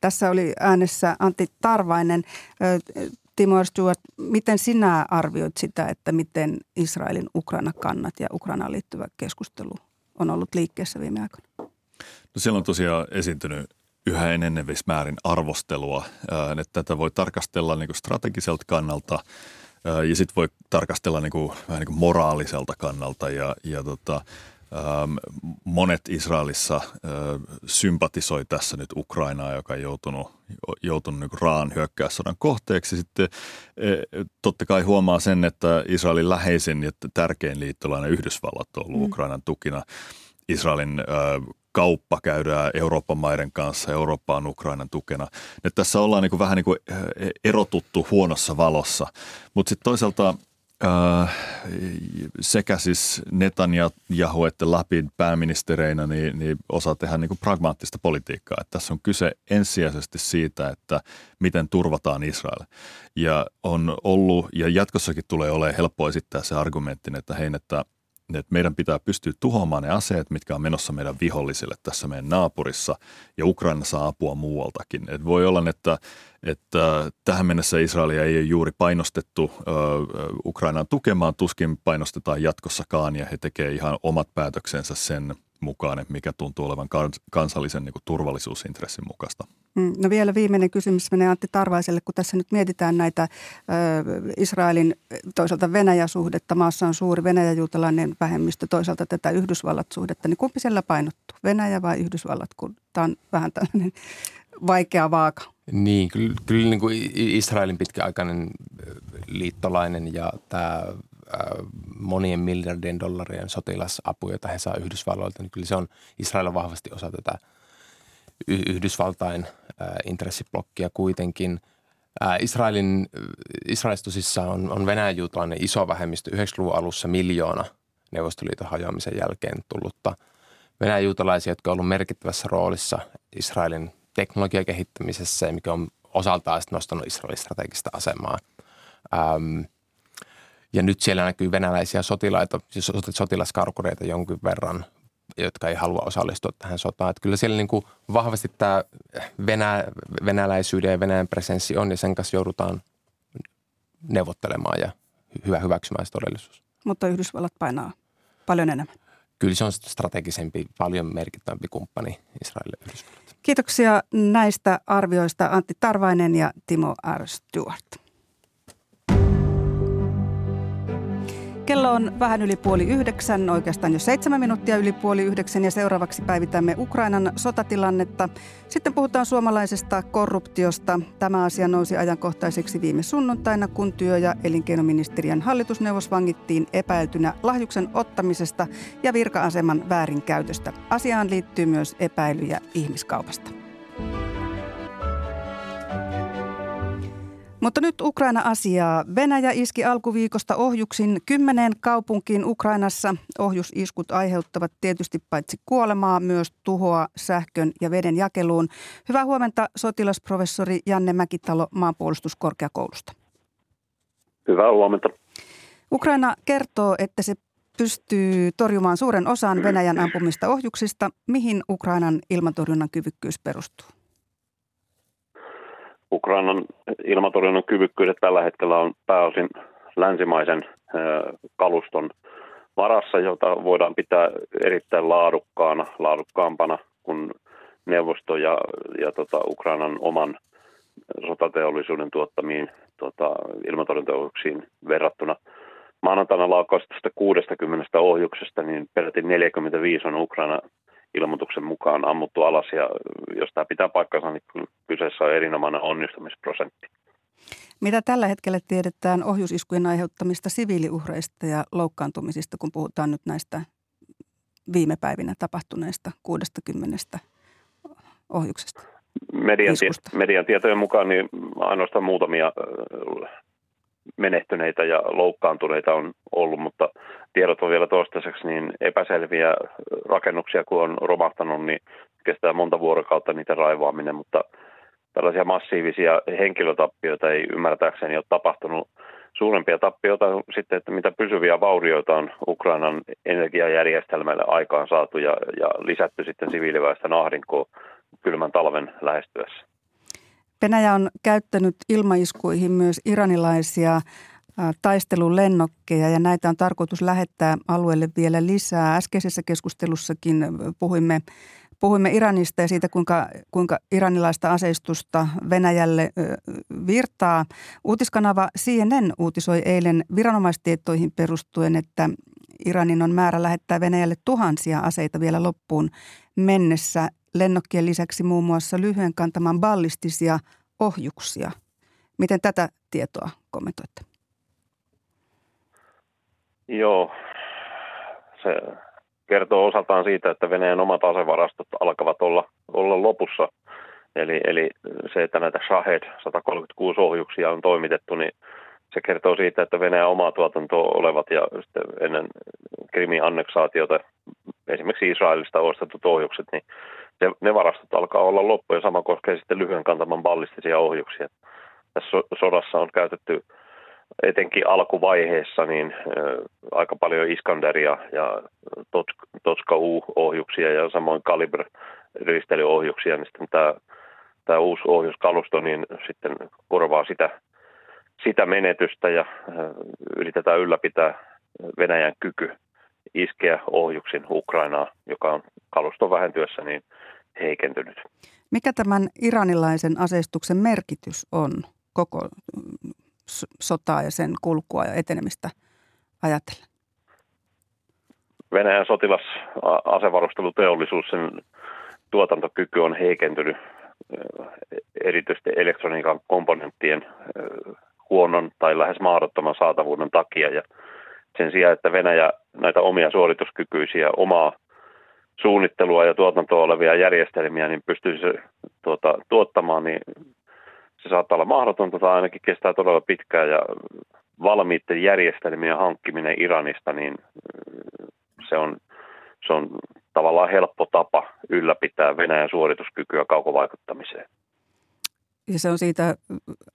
Tässä oli äänessä Antti Tarvainen. Timo R. Stewart, miten sinä arvioit sitä, että miten Israelin Ukraina-kannat ja Ukrainaan liittyvä keskustelu on ollut liikkeessä viime aikoina? No siellä on tosiaan esiintynyt yhä enenevissä määrin arvostelua. Että tätä voi tarkastella niin kuin strategiselta kannalta ja sitten voi tarkastella niin kuin, vähän niin kuin moraaliselta kannalta ja monet Israelissa sympatisoi tässä nyt Ukrainaa, joka on joutunut niin kuin Raa'an hyökkäyssodan kohteeksi. Sitten totta kai huomaa sen, että Israelin läheisin ja tärkein liittolainen Yhdysvallat on ollut Ukrainan tukina. Israelin kauppa käydään Euroopan maiden kanssa, Eurooppa on Ukrainan tukena. Nyt tässä ollaan niin kuin vähän niin kuin erotuttu huonossa valossa, mutta sitten toisaalta sekä siis Netanyahu että Lapid pääministereinä niin osaa tehdä niin kuin pragmaattista politiikkaa. Että tässä on kyse ensisijaisesti siitä, että miten turvataan Israel. Ja on ollut, ja jatkossakin tulee olemaan helppo esittää se argumentin, että hei, että meidän pitää pystyä tuhoamaan ne aseet, mitkä on menossa meidän vihollisille tässä meidän naapurissa, ja Ukraina saa apua muualtakin. Et voi olla, että tähän mennessä Israelia ei ole juuri painostettu Ukrainaan tukemaan, tuskin painostetaan jatkossakaan, ja he tekevät ihan omat päätöksensä sen mukaan, että mikä tuntuu olevan kansallisen niin kuin turvallisuusintressin mukaista. No vielä viimeinen kysymys menee Antti Tarvaiselle, kun tässä nyt mietitään näitä Israelin toisaalta Venäjä-suhdetta. Maassa on suuri Venäjä-juutalainen vähemmistö, toisaalta tätä Yhdysvallat-suhdetta. Niin kumpi siellä painottuu, Venäjä vai Yhdysvallat, kun tämä on vähän tällainen vaikea vaaka? Niin, kyllä niin kuin Israelin pitkäaikainen liittolainen ja tämä monien miljardien dollarien sotilasapu, jota he saa Yhdysvalloilta, niin kyllä se on Israel vahvasti osa tätä Yhdysvaltain intressiblokkia kuitenkin. Israelissa tosissaan on venäjäjuutalainen iso vähemmistö, 90-luvun alussa 1 miljoona Neuvostoliiton hajoamisen jälkeen tullutta venäjäjuutalaisia, jotka on ollut merkittävässä roolissa Israelin teknologian kehittämisessä, mikä on osaltaan nostanut Israelin strategista asemaa. Ja nyt siellä näkyy venäläisiä sotilaita, siis sotilaskarkureita jonkin verran, jotka ei halua osallistua tähän sotaan. Että kyllä siellä niin kuin vahvasti tämä venäläisyyden ja Venäjän presenssi on, ja sen kanssa joudutaan neuvottelemaan ja hyväksymään se todellisuus. Mutta Yhdysvallat painaa paljon enemmän. Kyllä se on strategisempi, paljon merkittävämpi kumppani Israelille ja Yhdysvallat. Kiitoksia näistä arvioista Antti Tarvainen ja Timo R. Stewart. Kello on vähän yli 8:30, oikeastaan jo 7 minuuttia yli 8:30, ja seuraavaksi päivitämme Ukrainan sotatilannetta. Sitten puhutaan suomalaisesta korruptiosta. Tämä asia nousi ajankohtaiseksi viime sunnuntaina, kun työ- ja elinkeinoministeriön hallitusneuvos vangittiin epäiltynä lahjuksen ottamisesta ja virka-aseman väärinkäytöstä. Asiaan liittyy myös epäilyjä ihmiskaupasta. Mutta nyt Ukraina-asiaa. Venäjä iski alkuviikosta ohjuksin 10 kaupunkiin Ukrainassa. Ohjusiskut aiheuttavat tietysti paitsi kuolemaa, myös tuhoa sähkön ja veden jakeluun. Hyvää huomenta sotilasprofessori Janne Mäkitalo Maanpuolustuskorkeakoulusta. Hyvää huomenta. Ukraina kertoo, että se pystyy torjumaan suuren osan Venäjän ampumista ohjuksista. Mihin Ukrainan ilmatorjunnan kyvykkyys perustuu? Ukrainan ilmatorjunnan kyvykkyydet tällä hetkellä on pääosin länsimaisen kaluston varassa, jota voidaan pitää erittäin laadukkaampana kuin neuvosto ja Ukrainan oman sotateollisuuden tuottamiin ilmatorjuntaohjuksiin verrattuna. Maanantaina laukaiset tästä 60 ohjuksesta, niin peräti 45 on Ukraina ilmoituksen mukaan ammuttu alas, ja jos tämä pitää paikkansa, niin kyseessä on erinomainen onnistumisprosentti. Mitä tällä hetkellä tiedetään ohjusiskujen aiheuttamista siviiliuhreista ja loukkaantumisista, kun puhutaan nyt näistä viime päivinä tapahtuneista 60 ohjuksesta? Median tietojen mukaan niin ainoastaan muutamia menehtyneitä ja loukkaantuneita on ollut, mutta tiedot on vielä toistaiseksi niin epäselviä. Rakennuksia kun on romahtanut, niin kestää monta vuorokautta niiden raivaaminen, mutta tällaisia massiivisia henkilötappioita ei ymmärtääkseni ole tapahtunut. Suurempia tappioita sitten, että mitä pysyviä vaurioita on Ukrainan energiajärjestelmälle aikaan saatu ja lisätty sitten siviiliväestön ahdinkoa kylmän talven lähestyessä. Venäjä on käyttänyt ilmaiskuihin myös iranilaisia taistelulennokkeja ja näitä on tarkoitus lähettää alueelle vielä lisää. Äskeisessä keskustelussakin puhuimme Iranista ja siitä, kuinka iranilaista aseistusta Venäjälle virtaa. Uutiskanava CNN uutisoi eilen viranomaistietoihin perustuen, että Iranin on määrä lähettää Venäjälle tuhansia aseita vielä loppuun mennessä. Lennokkien lisäksi muun muassa lyhyen kantaman ballistisia ohjuksia. Miten tätä tietoa kommentoitte? Joo, se kertoo osaltaan siitä, että Venäjän omat asevarastot alkavat olla lopussa. Eli se, että näitä Shahed 136 ohjuksia on toimitettu, niin se kertoo siitä, että Venäjän omaa tuotantoa olevat ja sitten ennen Krimin anneksaatiota esimerkiksi Israelista ostetut ohjukset, niin ne varastot alkaa olla loppu ja sama koskee sitten lyhyen kantaman ballistisia ohjuksia. Tässä sodassa on käytetty etenkin alkuvaiheessa niin aika paljon Iskanderia ja Totska-U-ohjuksia ja samoin Kalibr-risteilyohjuksia, niin sitten tämä uusi ohjuskalusto niin sitten korvaa sitä menetystä ja yritetään ylläpitää Venäjän kyky iskeä ohjuksin Ukrainaa, joka on kaluston vähentyessä niin heikentynyt. Mikä tämän iranilaisen aseistuksen merkitys on koko sotaa ja sen kulkua ja etenemistä ajatellen? Venäjän sotilasasevarusteluteollisuus, sen tuotantokyky on heikentynyt erityisesti elektroniikan komponenttien huonon tai lähes mahdottoman saatavuuden takia ja sen sijaan, että Venäjä näitä omia suorituskykyisiä, omaa suunnittelua ja tuotantoa olevia järjestelmiä niin pystyisi tuottamaan, niin se saattaa olla mahdotonta tai ainakin kestää todella pitkään ja valmiitten järjestelmien hankkiminen Iranista, niin se on tavallaan helppo tapa ylläpitää Venäjän suorituskykyä kaukovaikuttamiseen. Ja se on siitä,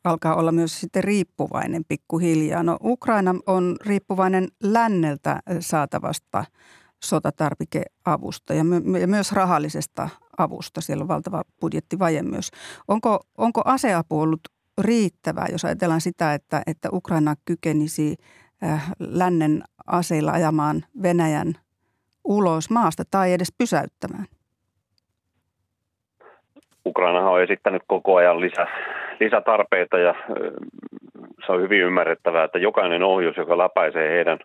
alkaa olla myös sitten riippuvainen pikkuhiljaa. No Ukraina on riippuvainen länneltä saatavasta sotatarvikeavusta ja myös rahallisesta avusta. Siellä on valtava budjettivaje myös. Onko aseapu ollut riittävää, jos ajatellaan sitä, että Ukraina kykenisi lännen aseilla ajamaan Venäjän ulos maasta tai edes pysäyttämään? Ukrainahan on esittänyt koko ajan lisätarpeita ja se on hyvin ymmärrettävää, että jokainen ohjus, joka läpäisee heidän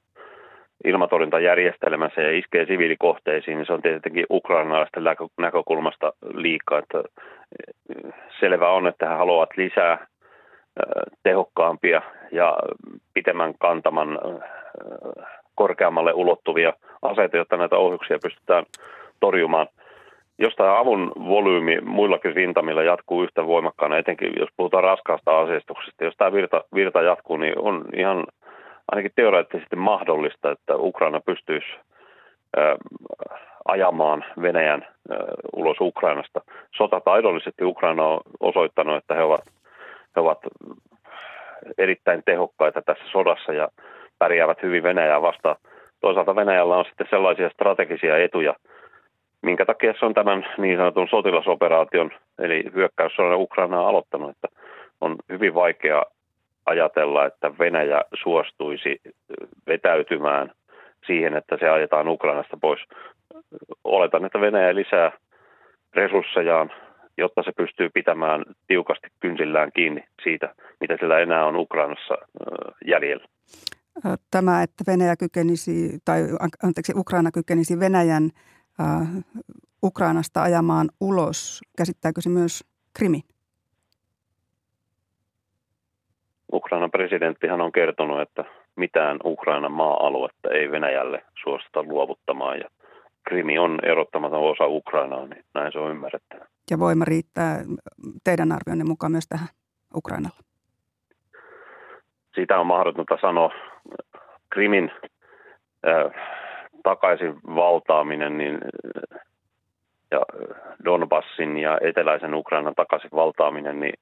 ilmatorjuntajärjestelmänsä ja iskee siviilikohteisiin, niin se on tietenkin ukrainalaisten näkökulmasta liikaa. Että selvä on, että he haluavat lisää tehokkaampia ja pitemmän kantaman korkeammalle ulottuvia aseita, jotta näitä ohjuksia pystytään torjumaan. Jos tämä avun volyymi muillakin rintamilla jatkuu yhtä voimakkaana, etenkin jos puhutaan raskaasta aseistuksesta, jos tämä virta jatkuu, niin on ihan ainakin teoreettisesti mahdollista, että Ukraina pystyisi ajamaan Venäjän ulos Ukrainasta. Sotataidollisesti Ukraina on osoittanut, että he ovat erittäin tehokkaita tässä sodassa ja pärjäävät hyvin Venäjää vastaan. Toisaalta Venäjällä on sitten sellaisia strategisia etuja, minkä takia se on tämän niin sanotun sotilasoperaation, eli hyökkäyssodan Ukrainaa aloittanut, että on hyvin vaikea ajatella, että Venäjä suostuisi vetäytymään siihen, että se ajetaan Ukrainasta pois. Oletan, että Venäjä lisää resurssejaan, jotta se pystyy pitämään tiukasti kynsillään kiinni siitä, mitä sillä enää on Ukrainassa jäljellä. Tämä, että Ukraina kykenisi Venäjän Ukrainasta ajamaan ulos. Käsittääkö se myös Krimin? Ukrainan presidenttihän on kertonut, että mitään Ukrainan maa-aluetta ei Venäjälle suostuta luovuttamaan. Ja Krimi on erottamaton osa Ukrainaa, niin näin se on ymmärrettävä. Ja voima riittää teidän arvionne mukaan myös tähän Ukrainalla? Sitä on mahdotonta sanoa. Krimin takaisin valtaaminen niin, ja Donbassin ja eteläisen Ukrainan takaisin valtaaminen, niin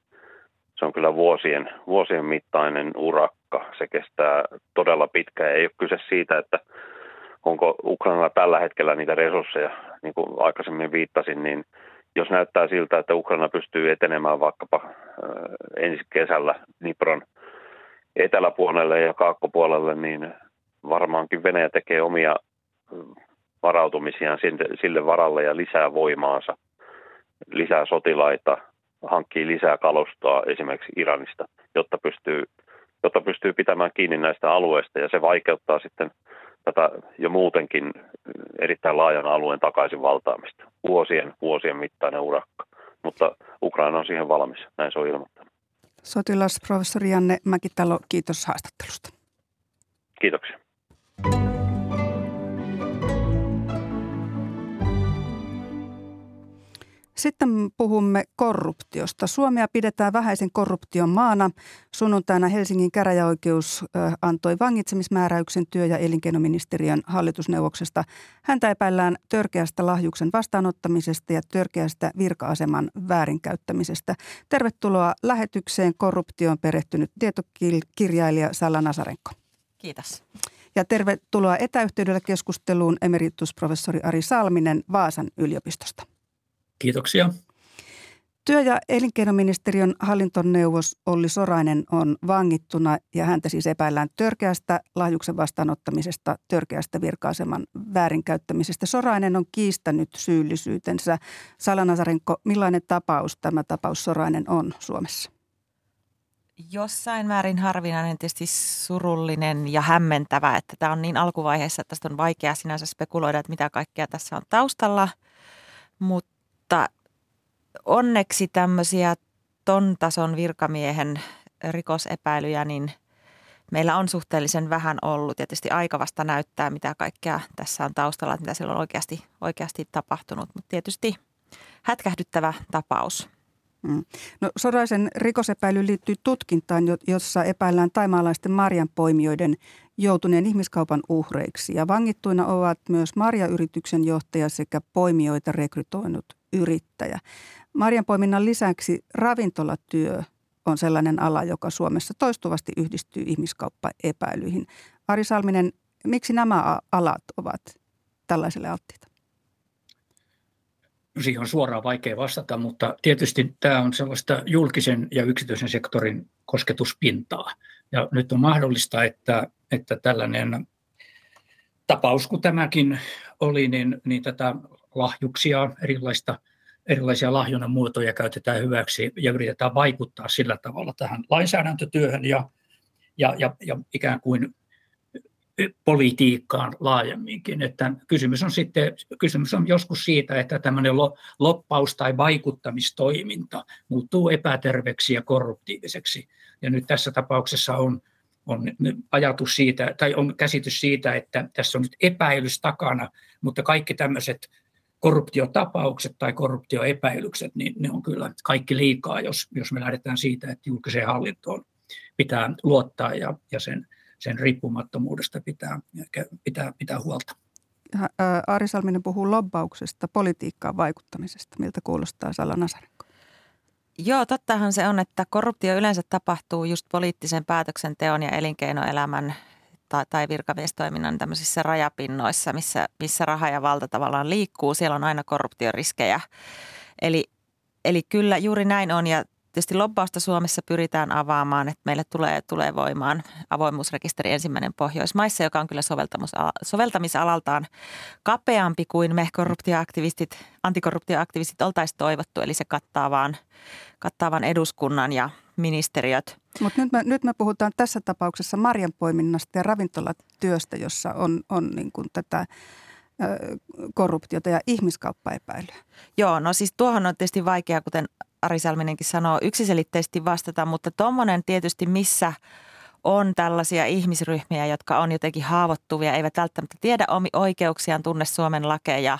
se on kyllä vuosien mittainen urakka. Se kestää todella pitkään. Ei ole kyse siitä, että onko Ukrainalla tällä hetkellä niitä resursseja, niin kuin aikaisemmin viittasin, niin jos näyttää siltä, että Ukraina pystyy etenemään vaikkapa ensi kesällä Dnipron eteläpuolelle ja kaakkopuolelle, niin varmaankin Venäjä tekee omia varautumisiaan sille varalle ja lisää voimaansa, lisää sotilaita, hankkii lisää kalustoa esimerkiksi Iranista, jotta pystyy pitämään kiinni näistä alueista, ja se vaikeuttaa sitten tätä jo muutenkin erittäin laajan alueen takaisin valtaamista. Vuosien mittainen urakka, mutta Ukraina on siihen valmis, näin se on ilmoittanut. Sotilasprofessori Janne Mäkitalo, kiitos haastattelusta. Kiitoksia. Sitten puhumme korruptiosta. Suomea pidetään vähäisen korruption maana. Sunnuntaina Helsingin käräjäoikeus antoi vangitsemismääräyksen työ- ja elinkeinoministeriön hallitusneuvoksesta. Häntä epäillään törkeästä lahjuksen vastaanottamisesta ja törkeästä virka-aseman väärinkäyttämisestä. Tervetuloa lähetykseen korruptioon perehtynyt tietokirjailija Salla Nazarenko. Kiitos. Ja tervetuloa etäyhteydellä keskusteluun emeritusprofessori Ari Salminen Vaasan yliopistosta. Kiitoksia. Työ- ja elinkeinoministeriön hallintoneuvos Olli Sorainen on vangittuna ja häntä siis epäillään törkeästä lahjuksen vastaanottamisesta, törkeästä virka-aseman väärinkäyttämisestä. Sorainen on kiistänyt syyllisyytensä. Salla Nazarenko, millainen tapaus tämä tapaus Sorainen on Suomessa? Jossain määrin harvinainen, tietysti surullinen ja hämmentävä, että tämä on niin alkuvaiheessa, että tästä on vaikea sinänsä spekuloida, että mitä kaikkea tässä on taustalla, mutta onneksi tämmöisiä ton tason virkamiehen rikosepäilyjä, niin meillä on suhteellisen vähän ollut. Tietysti aika vasta näyttää, mitä kaikkea tässä on taustalla, mitä siellä on oikeasti tapahtunut, mutta tietysti hätkähdyttävä tapaus. No, Soraisen rikosepäily liittyy tutkintaan, jossa epäillään thaimaalaisten marjanpoimijoiden joutuneen ihmiskaupan uhreiksi. Ja vangittuina ovat myös marjayrityksen johtaja sekä poimijoita rekrytoinut yrittäjä. Marjanpoiminnan lisäksi ravintolatyö on sellainen ala, joka Suomessa toistuvasti yhdistyy ihmiskauppaepäilyihin. Ari Salminen, miksi nämä alat ovat tällaiselle alttiita? Siihen on suoraan vaikea vastata, mutta tietysti tämä on sellaista julkisen ja yksityisen sektorin kosketuspintaa. Ja nyt on mahdollista, että tällainen tapaus, kun tämäkin oli, niin tätä lahjuksia, erilaisia lahjonnan muotoja käytetään hyväksi ja yritetään vaikuttaa sillä tavalla tähän lainsäädäntötyöhön ja ikään kuin politiikkaan laajemminkin. Että kysymys on joskus siitä, että tämmöinen lobbaus- tai vaikuttamistoiminta muuttuu epäterveksi ja korruptiiviseksi. Ja nyt tässä tapauksessa on ajatus siitä, tai on käsitys siitä, että tässä on nyt epäilys takana, mutta kaikki tämmöiset korruptiotapaukset tai korruptioepäilykset, niin ne on kyllä kaikki liikaa, jos me lähdetään siitä, että julkiseen hallintoon pitää luottaa ja sen riippumattomuudesta pitää huolta. Ari Salminen puhuu lobbauksesta, politiikkaan vaikuttamisesta. Miltä kuulostaa, Salla Nazarenko? Joo, tottahan se on, että korruptio yleensä tapahtuu just poliittisen päätöksenteon ja elinkeinoelämän tai virkamiestoiminnan tämmöisissä rajapinnoissa, missä raha ja valta tavallaan liikkuu. Siellä on aina korruptioriskejä. Eli kyllä juuri näin on, ja tietysti lobbausta Suomessa pyritään avaamaan, että meille tulee voimaan avoimuusrekisteri 1. Pohjoismaissa, joka on kyllä soveltamisalaltaan kapeampi kuin me antikorruptioaktivistit oltaisiin toivottu. Eli se kattaa vaan eduskunnan ja ministeriöt. Mutta nyt me puhutaan tässä tapauksessa marjanpoiminnasta ja ravintolatyöstä, jossa on niin kuin tätä korruptiota ja ihmiskauppaepäilyä. Joo, no siis tuohon on tietysti vaikea, kuten Ari Salminenkin sanoo, yksiselitteisesti vastata, mutta tuommoinen tietysti, missä on tällaisia ihmisryhmiä, jotka on jotenkin haavoittuvia, eivät välttämättä tiedä omi oikeuksiaan, tunne Suomen lakeja,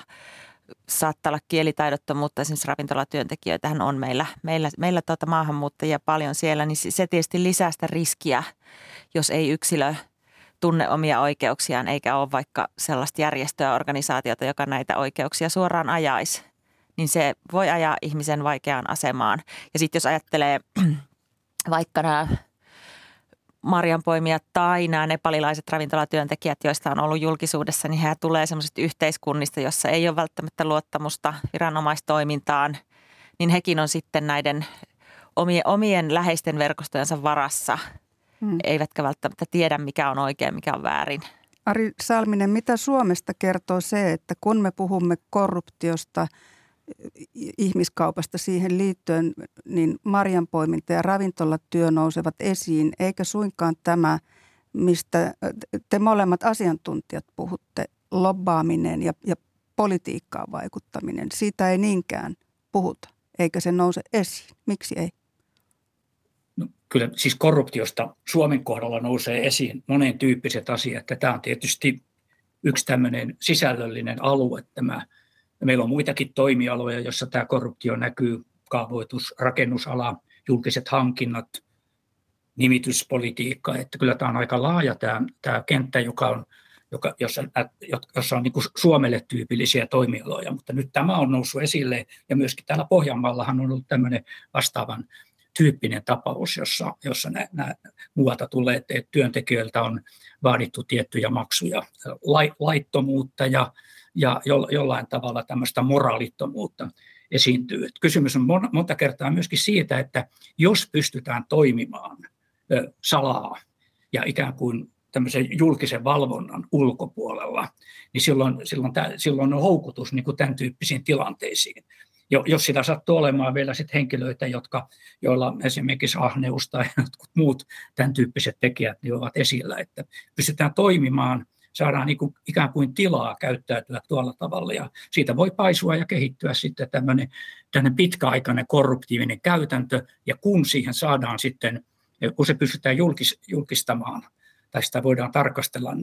saattaa olla kielitaidottomuutta. Esimerkiksi ravintolatyöntekijöitähän on meillä maahanmuuttajia paljon siellä, niin se tietysti lisää sitä riskiä, jos ei yksilö tunne omia oikeuksiaan eikä ole vaikka sellaista järjestöä, organisaatiota, joka näitä oikeuksia suoraan ajaisi, niin se voi ajaa ihmisen vaikeaan asemaan. Ja sitten jos ajattelee vaikka nämä marjanpoimijat tai nämä nepalilaiset ravintolatyöntekijät, joista on ollut julkisuudessa, niin he tulee semmoisista yhteiskunnista, jossa ei ole välttämättä luottamusta viranomaistoimintaan, niin hekin on sitten näiden omien läheisten verkostojensa varassa, eivätkä välttämättä tiedä, mikä on oikein, mikä on väärin. Ari Salminen, mitä Suomesta kertoo se, että kun me puhumme korruptiosta, ihmiskaupasta siihen liittyen, niin marjanpoiminta ja ravintolatyö nousevat esiin, eikä suinkaan tämä, mistä te molemmat asiantuntijat puhutte, lobbaaminen ja politiikkaan vaikuttaminen. Siitä ei niinkään puhuta, eikä se nouse esiin. Miksi ei? No, kyllä siis korruptiosta Suomen kohdalla nousee esiin monen tyyppiset asiat. Tämä on tietysti yksi tämmöinen sisällöllinen alue tämä. Meillä on muitakin toimialoja, joissa tämä korruptio näkyy, kaavoitus, rakennusala, julkiset hankinnat, nimityspolitiikka. Että kyllä tämä on aika laaja tämä kenttä, jossa on niin kuin Suomelle tyypillisiä toimialoja, mutta nyt tämä on noussut esille ja myöskin täällä Pohjanmaallahan on ollut tämmöinen vastaavan tyyppinen tapaus, jossa nämä muualta tulleet työntekijöiltä on vaadittu tiettyjä maksuja, laittomuutta ja jollain tavalla tämmöistä moraalittomuutta esiintyy. Kysymys on monta kertaa myöskin siitä, että jos pystytään toimimaan salaa ja ikään kuin tämmöisen julkisen valvonnan ulkopuolella, niin silloin on houkutus niin kuin tämän tyyppisiin tilanteisiin. Jos sitä sattuu olemaan vielä sit henkilöitä, joilla esimerkiksi ahneus tai jotkut muut tämän tyyppiset tekijät niin ovat esillä, että pystytään toimimaan, saadaan niin kuin ikään kuin tilaa käyttäytyä tuolla tavalla ja siitä voi paisua ja kehittyä sitten tämmöinen pitkäaikainen korruptiivinen käytäntö ja kun siihen saadaan sitten, kun se pystytään julkistamaan tai sitä voidaan tarkastella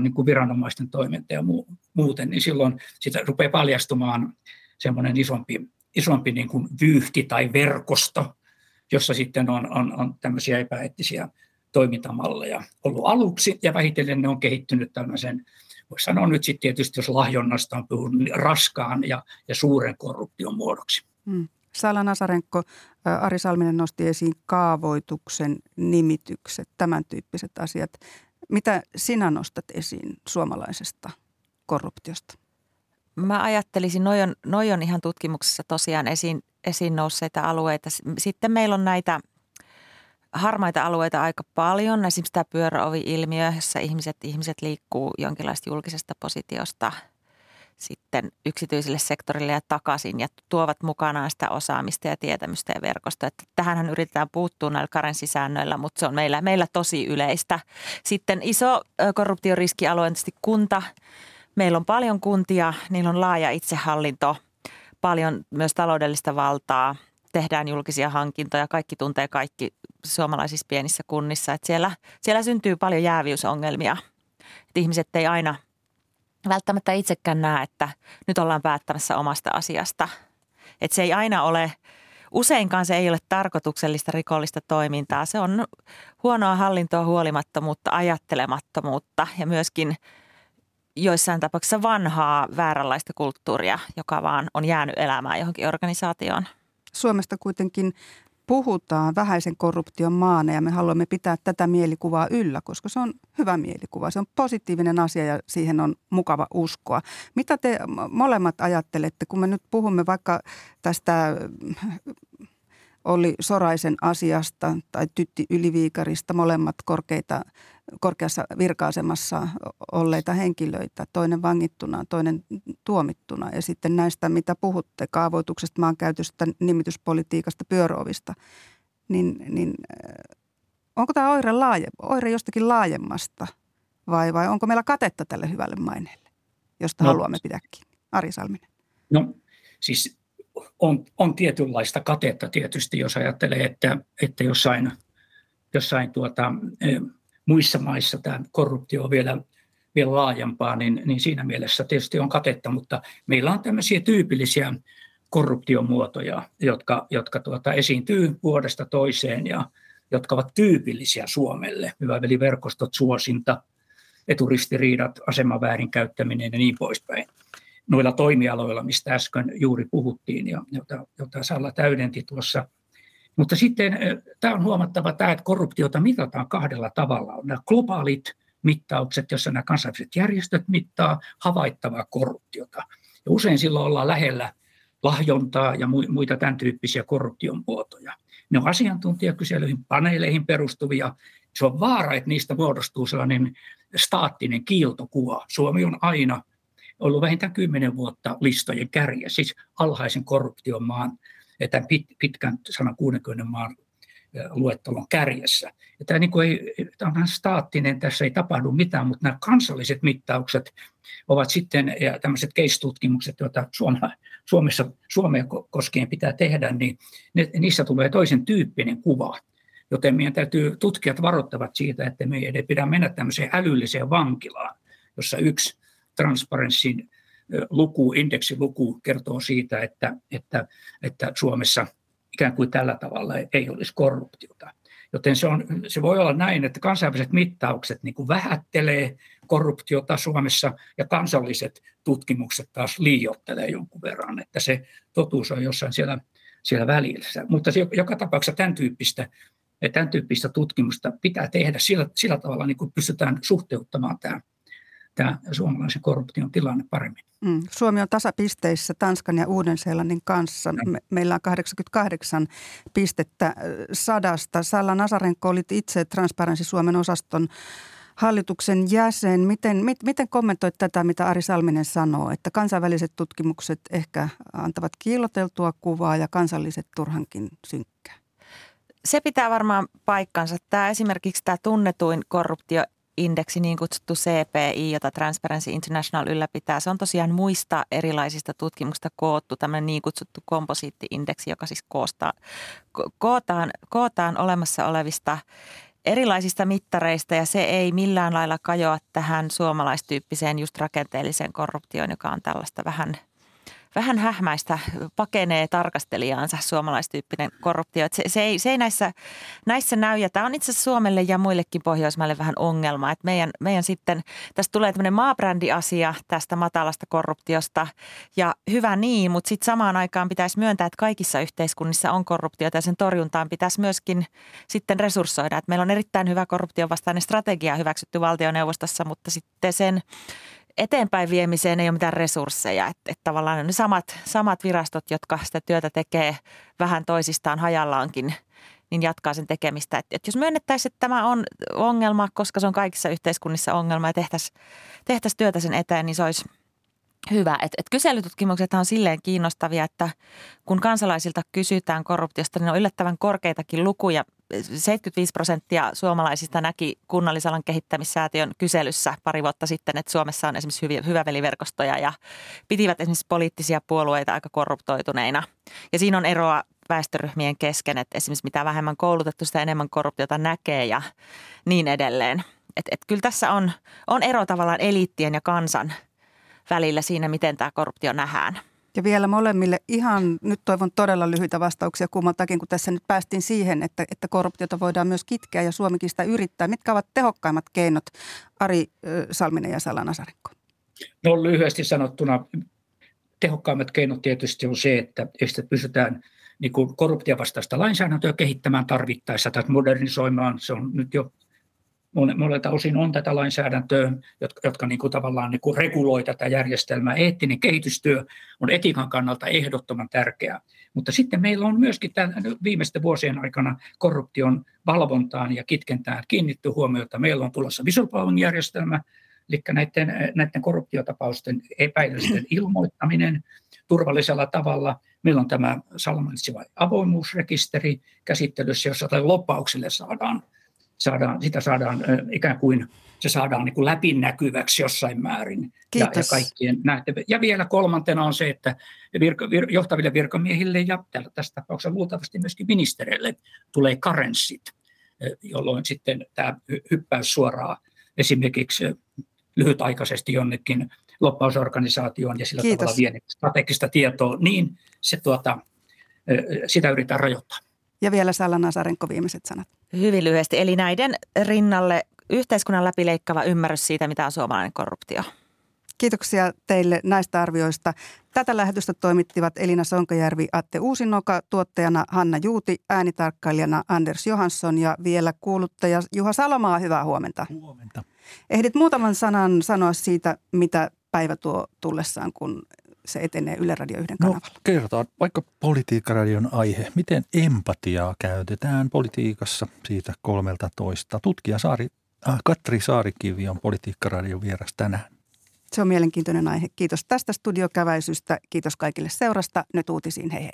niin kuin viranomaisten toimintaa ja muuten, niin silloin sitä rupeaa paljastumaan semmoinen isompi niin kuin vyyhti tai verkosto, jossa sitten on tämmöisiä epäeettisiä toimintamalleja ollut aluksi ja vähitellen ne on kehittynyt tämmöisen, voisi sanoa nyt sitten tietysti, jos lahjonnasta on puhunut, niin raskaan ja suuren korruption muodoksi. Salla Nazarenko, Ari Salminen nosti esiin kaavoituksen, nimitykset, tämän tyyppiset asiat. Mitä sinä nostat esiin suomalaisesta korruptiosta? Mä ajattelisin, noi on ihan tutkimuksessa tosiaan esiin nousseita alueita. Sitten meillä on näitä harmaita alueita aika paljon. Esimerkiksi tämä pyöräovi-ilmiö, jossa ihmiset liikkuu jonkinlaista julkisesta positiosta sitten yksityiselle sektorille ja takaisin ja tuovat mukanaan sitä osaamista ja tietämystä ja verkostoa. Tähänhän yritetään puuttua näillä karenssisäännöillä, mutta se on meillä tosi yleistä. Sitten iso korruptioriskialue on tietysti kunta. Meillä on paljon kuntia, niillä on laaja itsehallinto, paljon myös taloudellista valtaa. Tehdään julkisia hankintoja, kaikki tuntee kaikki suomalaisissa pienissä kunnissa. Että siellä syntyy paljon jääviysongelmia. Että ihmiset ei aina välttämättä itsekään näe, että nyt ollaan päättämässä omasta asiasta. Että se ei aina ole, useinkaan se ei ole tarkoituksellista rikollista toimintaa. Se on huonoa hallintoa, huolimattomuutta, ajattelemattomuutta ja myöskin joissain tapauksissa vanhaa vääränlaista kulttuuria, joka vaan on jäänyt elämään johonkin organisaatioon. Suomesta kuitenkin puhutaan vähäisen korruption maana ja me haluamme pitää tätä mielikuvaa yllä, koska se on hyvä mielikuva. Se on positiivinen asia ja siihen on mukava uskoa. Mitä te molemmat ajattelette, kun me nyt puhumme vaikka tästä Olli Soraisen asiasta tai Tytti Yliviikarista, molemmat korkeassa virka-asemassa olleita henkilöitä, toinen vangittuna, toinen tuomittuna ja sitten näistä, mitä puhutte, kaavoituksesta, maankäytöstä, nimityspolitiikasta, pyöröovista, niin onko tämä oire jostakin laajemmasta vai onko meillä katetta tälle hyvälle maineelle, josta haluamme pitääkin? Ari Salminen. No siis on tietynlaista katetta tietysti, jos ajattelee, että jossain muissa maissa tämä korruptio on vielä laajempaa, niin siinä mielessä tietysti on katetta, mutta meillä on tämmöisiä tyypillisiä korruptiomuotoja, jotka esiintyy vuodesta toiseen ja jotka ovat tyypillisiä Suomelle. Hyväveliverkostot, suosinta, eturistiriidat, aseman väärinkäyttäminen ja niin poispäin. Noilla toimialoilla, mistä äsken juuri puhuttiin ja jota Salla täydenti tuossa. Mutta sitten tämä on huomattava, että korruptiota mitataan kahdella tavalla. On nämä globaalit mittaukset, jossa nämä kansainväliset järjestöt mittaa havaittavaa korruptiota. Ja usein silloin ollaan lähellä lahjontaa ja muita tämän tyyppisiä korruption muotoja. Ne on asiantuntijakyselyihin, paneeleihin perustuvia. Se on vaara, että niistä muodostuu sellainen staattinen kiiltokuva. Suomi on aina ollut vähintään 10 vuotta listojen kärjessä, siis alhaisen korruption maan, tämän pitkän 160 maan luettelon kärjessä. Ja tämä, niin kuin ei, tämä onhan staattinen, tässä ei tapahdu mitään, mutta nämä kansalliset mittaukset ovat sitten, ja tämmöiset case-tutkimukset, joita Suomea koskien pitää tehdä, niin niissä tulee toisen tyyppinen kuva. Joten meidän täytyy, tutkijat varoittavat siitä, että me ei pidä mennä tämmöiseen älylliseen vankilaan, jossa yksi Transparencyn luku, indeksiluku kertoo siitä, että Suomessa ikään kuin tällä tavalla ei olisi korruptiota. Joten se voi olla näin, että kansainväliset mittaukset niin kuin vähättelee korruptiota Suomessa ja kansalliset tutkimukset taas liioittelee jonkun verran, että se totuus on jossain siellä välissä. Mutta joka tapauksessa tämän tyyppistä tutkimusta pitää tehdä sillä tavalla, niin kuin pystytään suhteuttamaan tämä suomalaisen korruption tilanne paremmin. Suomi on tasapisteissä Tanskan ja Uuden-Seelannin kanssa. Meillä on 88 pistettä 100. Salla Nazarenko, olit itse Transparency Suomen osaston hallituksen jäsen. Miten kommentoit tätä, mitä Ari Salminen sanoo, että kansainväliset tutkimukset ehkä antavat kiilloteltua kuvaa ja kansalliset turhankin synkkää? Se pitää varmaan paikkansa. Tämä esimerkiksi tämä tunnetuin korruptioindeksi, niin kutsuttu CPI, jota Transparency International ylläpitää, se on tosiaan muista erilaisista tutkimuksista koottu, tämmöinen niin kutsuttu komposiitti-indeksi, joka siis kootaan olemassa olevista erilaisista mittareista, ja se ei millään lailla kajoa tähän suomalaistyyppiseen just rakenteelliseen korruptioon, joka on tällaista vähän hähmäistä, pakenee tarkastelijaansa suomalaistyyppinen korruptio. Se ei näissä näy, ja tämä on itse asiassa Suomelle ja muillekin Pohjoismaille vähän ongelma. Että meidän sitten, tästä tulee tämmöinen maabrändiasia tästä matalasta korruptiosta, ja hyvä niin, mutta sitten samaan aikaan pitäisi myöntää, että kaikissa yhteiskunnissa on korruptiota, ja sen torjuntaan pitäisi myöskin sitten resurssoida. Että meillä on erittäin hyvä korruption vastainen strategia hyväksytty valtioneuvostossa, mutta sitten sen eteenpäin viemiseen ei ole mitään resursseja, että tavallaan ne samat virastot, jotka sitä työtä tekee vähän toisistaan hajallaankin, niin jatkaa sen tekemistä. Että jos myönnettäisiin, että tämä on ongelma, koska se on kaikissa yhteiskunnissa ongelma ja tehtäisiin työtä sen eteen, niin se olisi hyvä. Että kyselytutkimukset on silleen kiinnostavia, että kun kansalaisilta kysytään korruptiosta, niin on yllättävän korkeitakin lukuja. 75% suomalaisista näki kunnallisalan kehittämissäätiön kyselyssä pari vuotta sitten, että Suomessa on esimerkiksi hyväveliverkostoja ja pitivät esimerkiksi poliittisia puolueita aika korruptoituneina. Ja siinä on eroa väestöryhmien kesken, että esimerkiksi mitä vähemmän koulutettu, sitä enemmän korruptiota näkee ja niin edelleen. Et kyllä tässä on ero tavallaan eliittien ja kansan välillä siinä, miten tämä korruptio nähdään. Ja vielä molemmille ihan, nyt toivon todella lyhyitä vastauksia kummaltakin, kun tässä nyt päästiin siihen, että korruptiota voidaan myös kitkeä ja Suomikin sitä yrittää. Mitkä ovat tehokkaimmat keinot, Ari Salminen ja Salla Nazarenko? No lyhyesti sanottuna tehokkaimmat keinot tietysti on se, että pystytään niin kuin korruptiovastaista lainsäädäntöä kehittämään tarvittaessa tai modernisoimaan. Se on nyt jo monelta osin on tätä lainsäädäntöä, jotka niin kuin tavallaan niin kuin reguloi tätä järjestelmää. Eettinen kehitystyö on etiikan kannalta ehdottoman tärkeää. Mutta sitten meillä on myöskin viimeisten vuosien aikana korruption valvontaan ja kitkentään kiinnitty huomiota. Meillä on tulossa whistleblowing-järjestelmä, eli näiden korruptiotapausten epäilysten ilmoittaminen turvallisella tavalla. Meillä on tämä salamaitseva avoimuusrekisteri käsittelyssä, jossa lobbauksille saadaan ikään kuin se saadaan niin kuin läpinäkyväksi jossain määrin. Ja kaikkien nähtävä. Ja vielä kolmantena on se, että johtaville virkamiehille ja tässä tapauksessa luultavasti myöskin ministereille tulee karenssit, jolloin sitten tämä hyppäys suoraan esimerkiksi lyhytaikaisesti jonnekin lobbausorganisaatioon ja sillä tavalla vie strategista tietoa, niin sitä yritetään rajoittaa. Ja vielä Salla Nazarenko viimeiset sanat. Hyvin lyhyesti. Eli näiden rinnalle yhteiskunnan läpileikkaava ymmärrys siitä, mitä on suomalainen korruptio. Kiitoksia teille näistä arvioista. Tätä lähetystä toimittivat Elina Sonkajärvi, Atte Uusinoka, tuottajana Hanna Juuti, äänitarkkailijana Anders Johansson ja vielä kuuluttaja Juha Salomaa. Hyvää huomenta. Huomenta. Ehdit muutaman sanan sanoa siitä, mitä päivä tuo tullessaan, kun se etenee Yle Radio 1 kanavalla. No, kerrotaan vaikka Politiikkaradion aihe. Miten empatiaa käytetään politiikassa siitä 13? Tutkija Katri Saarikivi on Politiikkaradion vieras tänään. Se on mielenkiintoinen aihe. Kiitos tästä studiokäväisystä. Kiitos kaikille seurasta. Nyt uutisiin. Hei hei.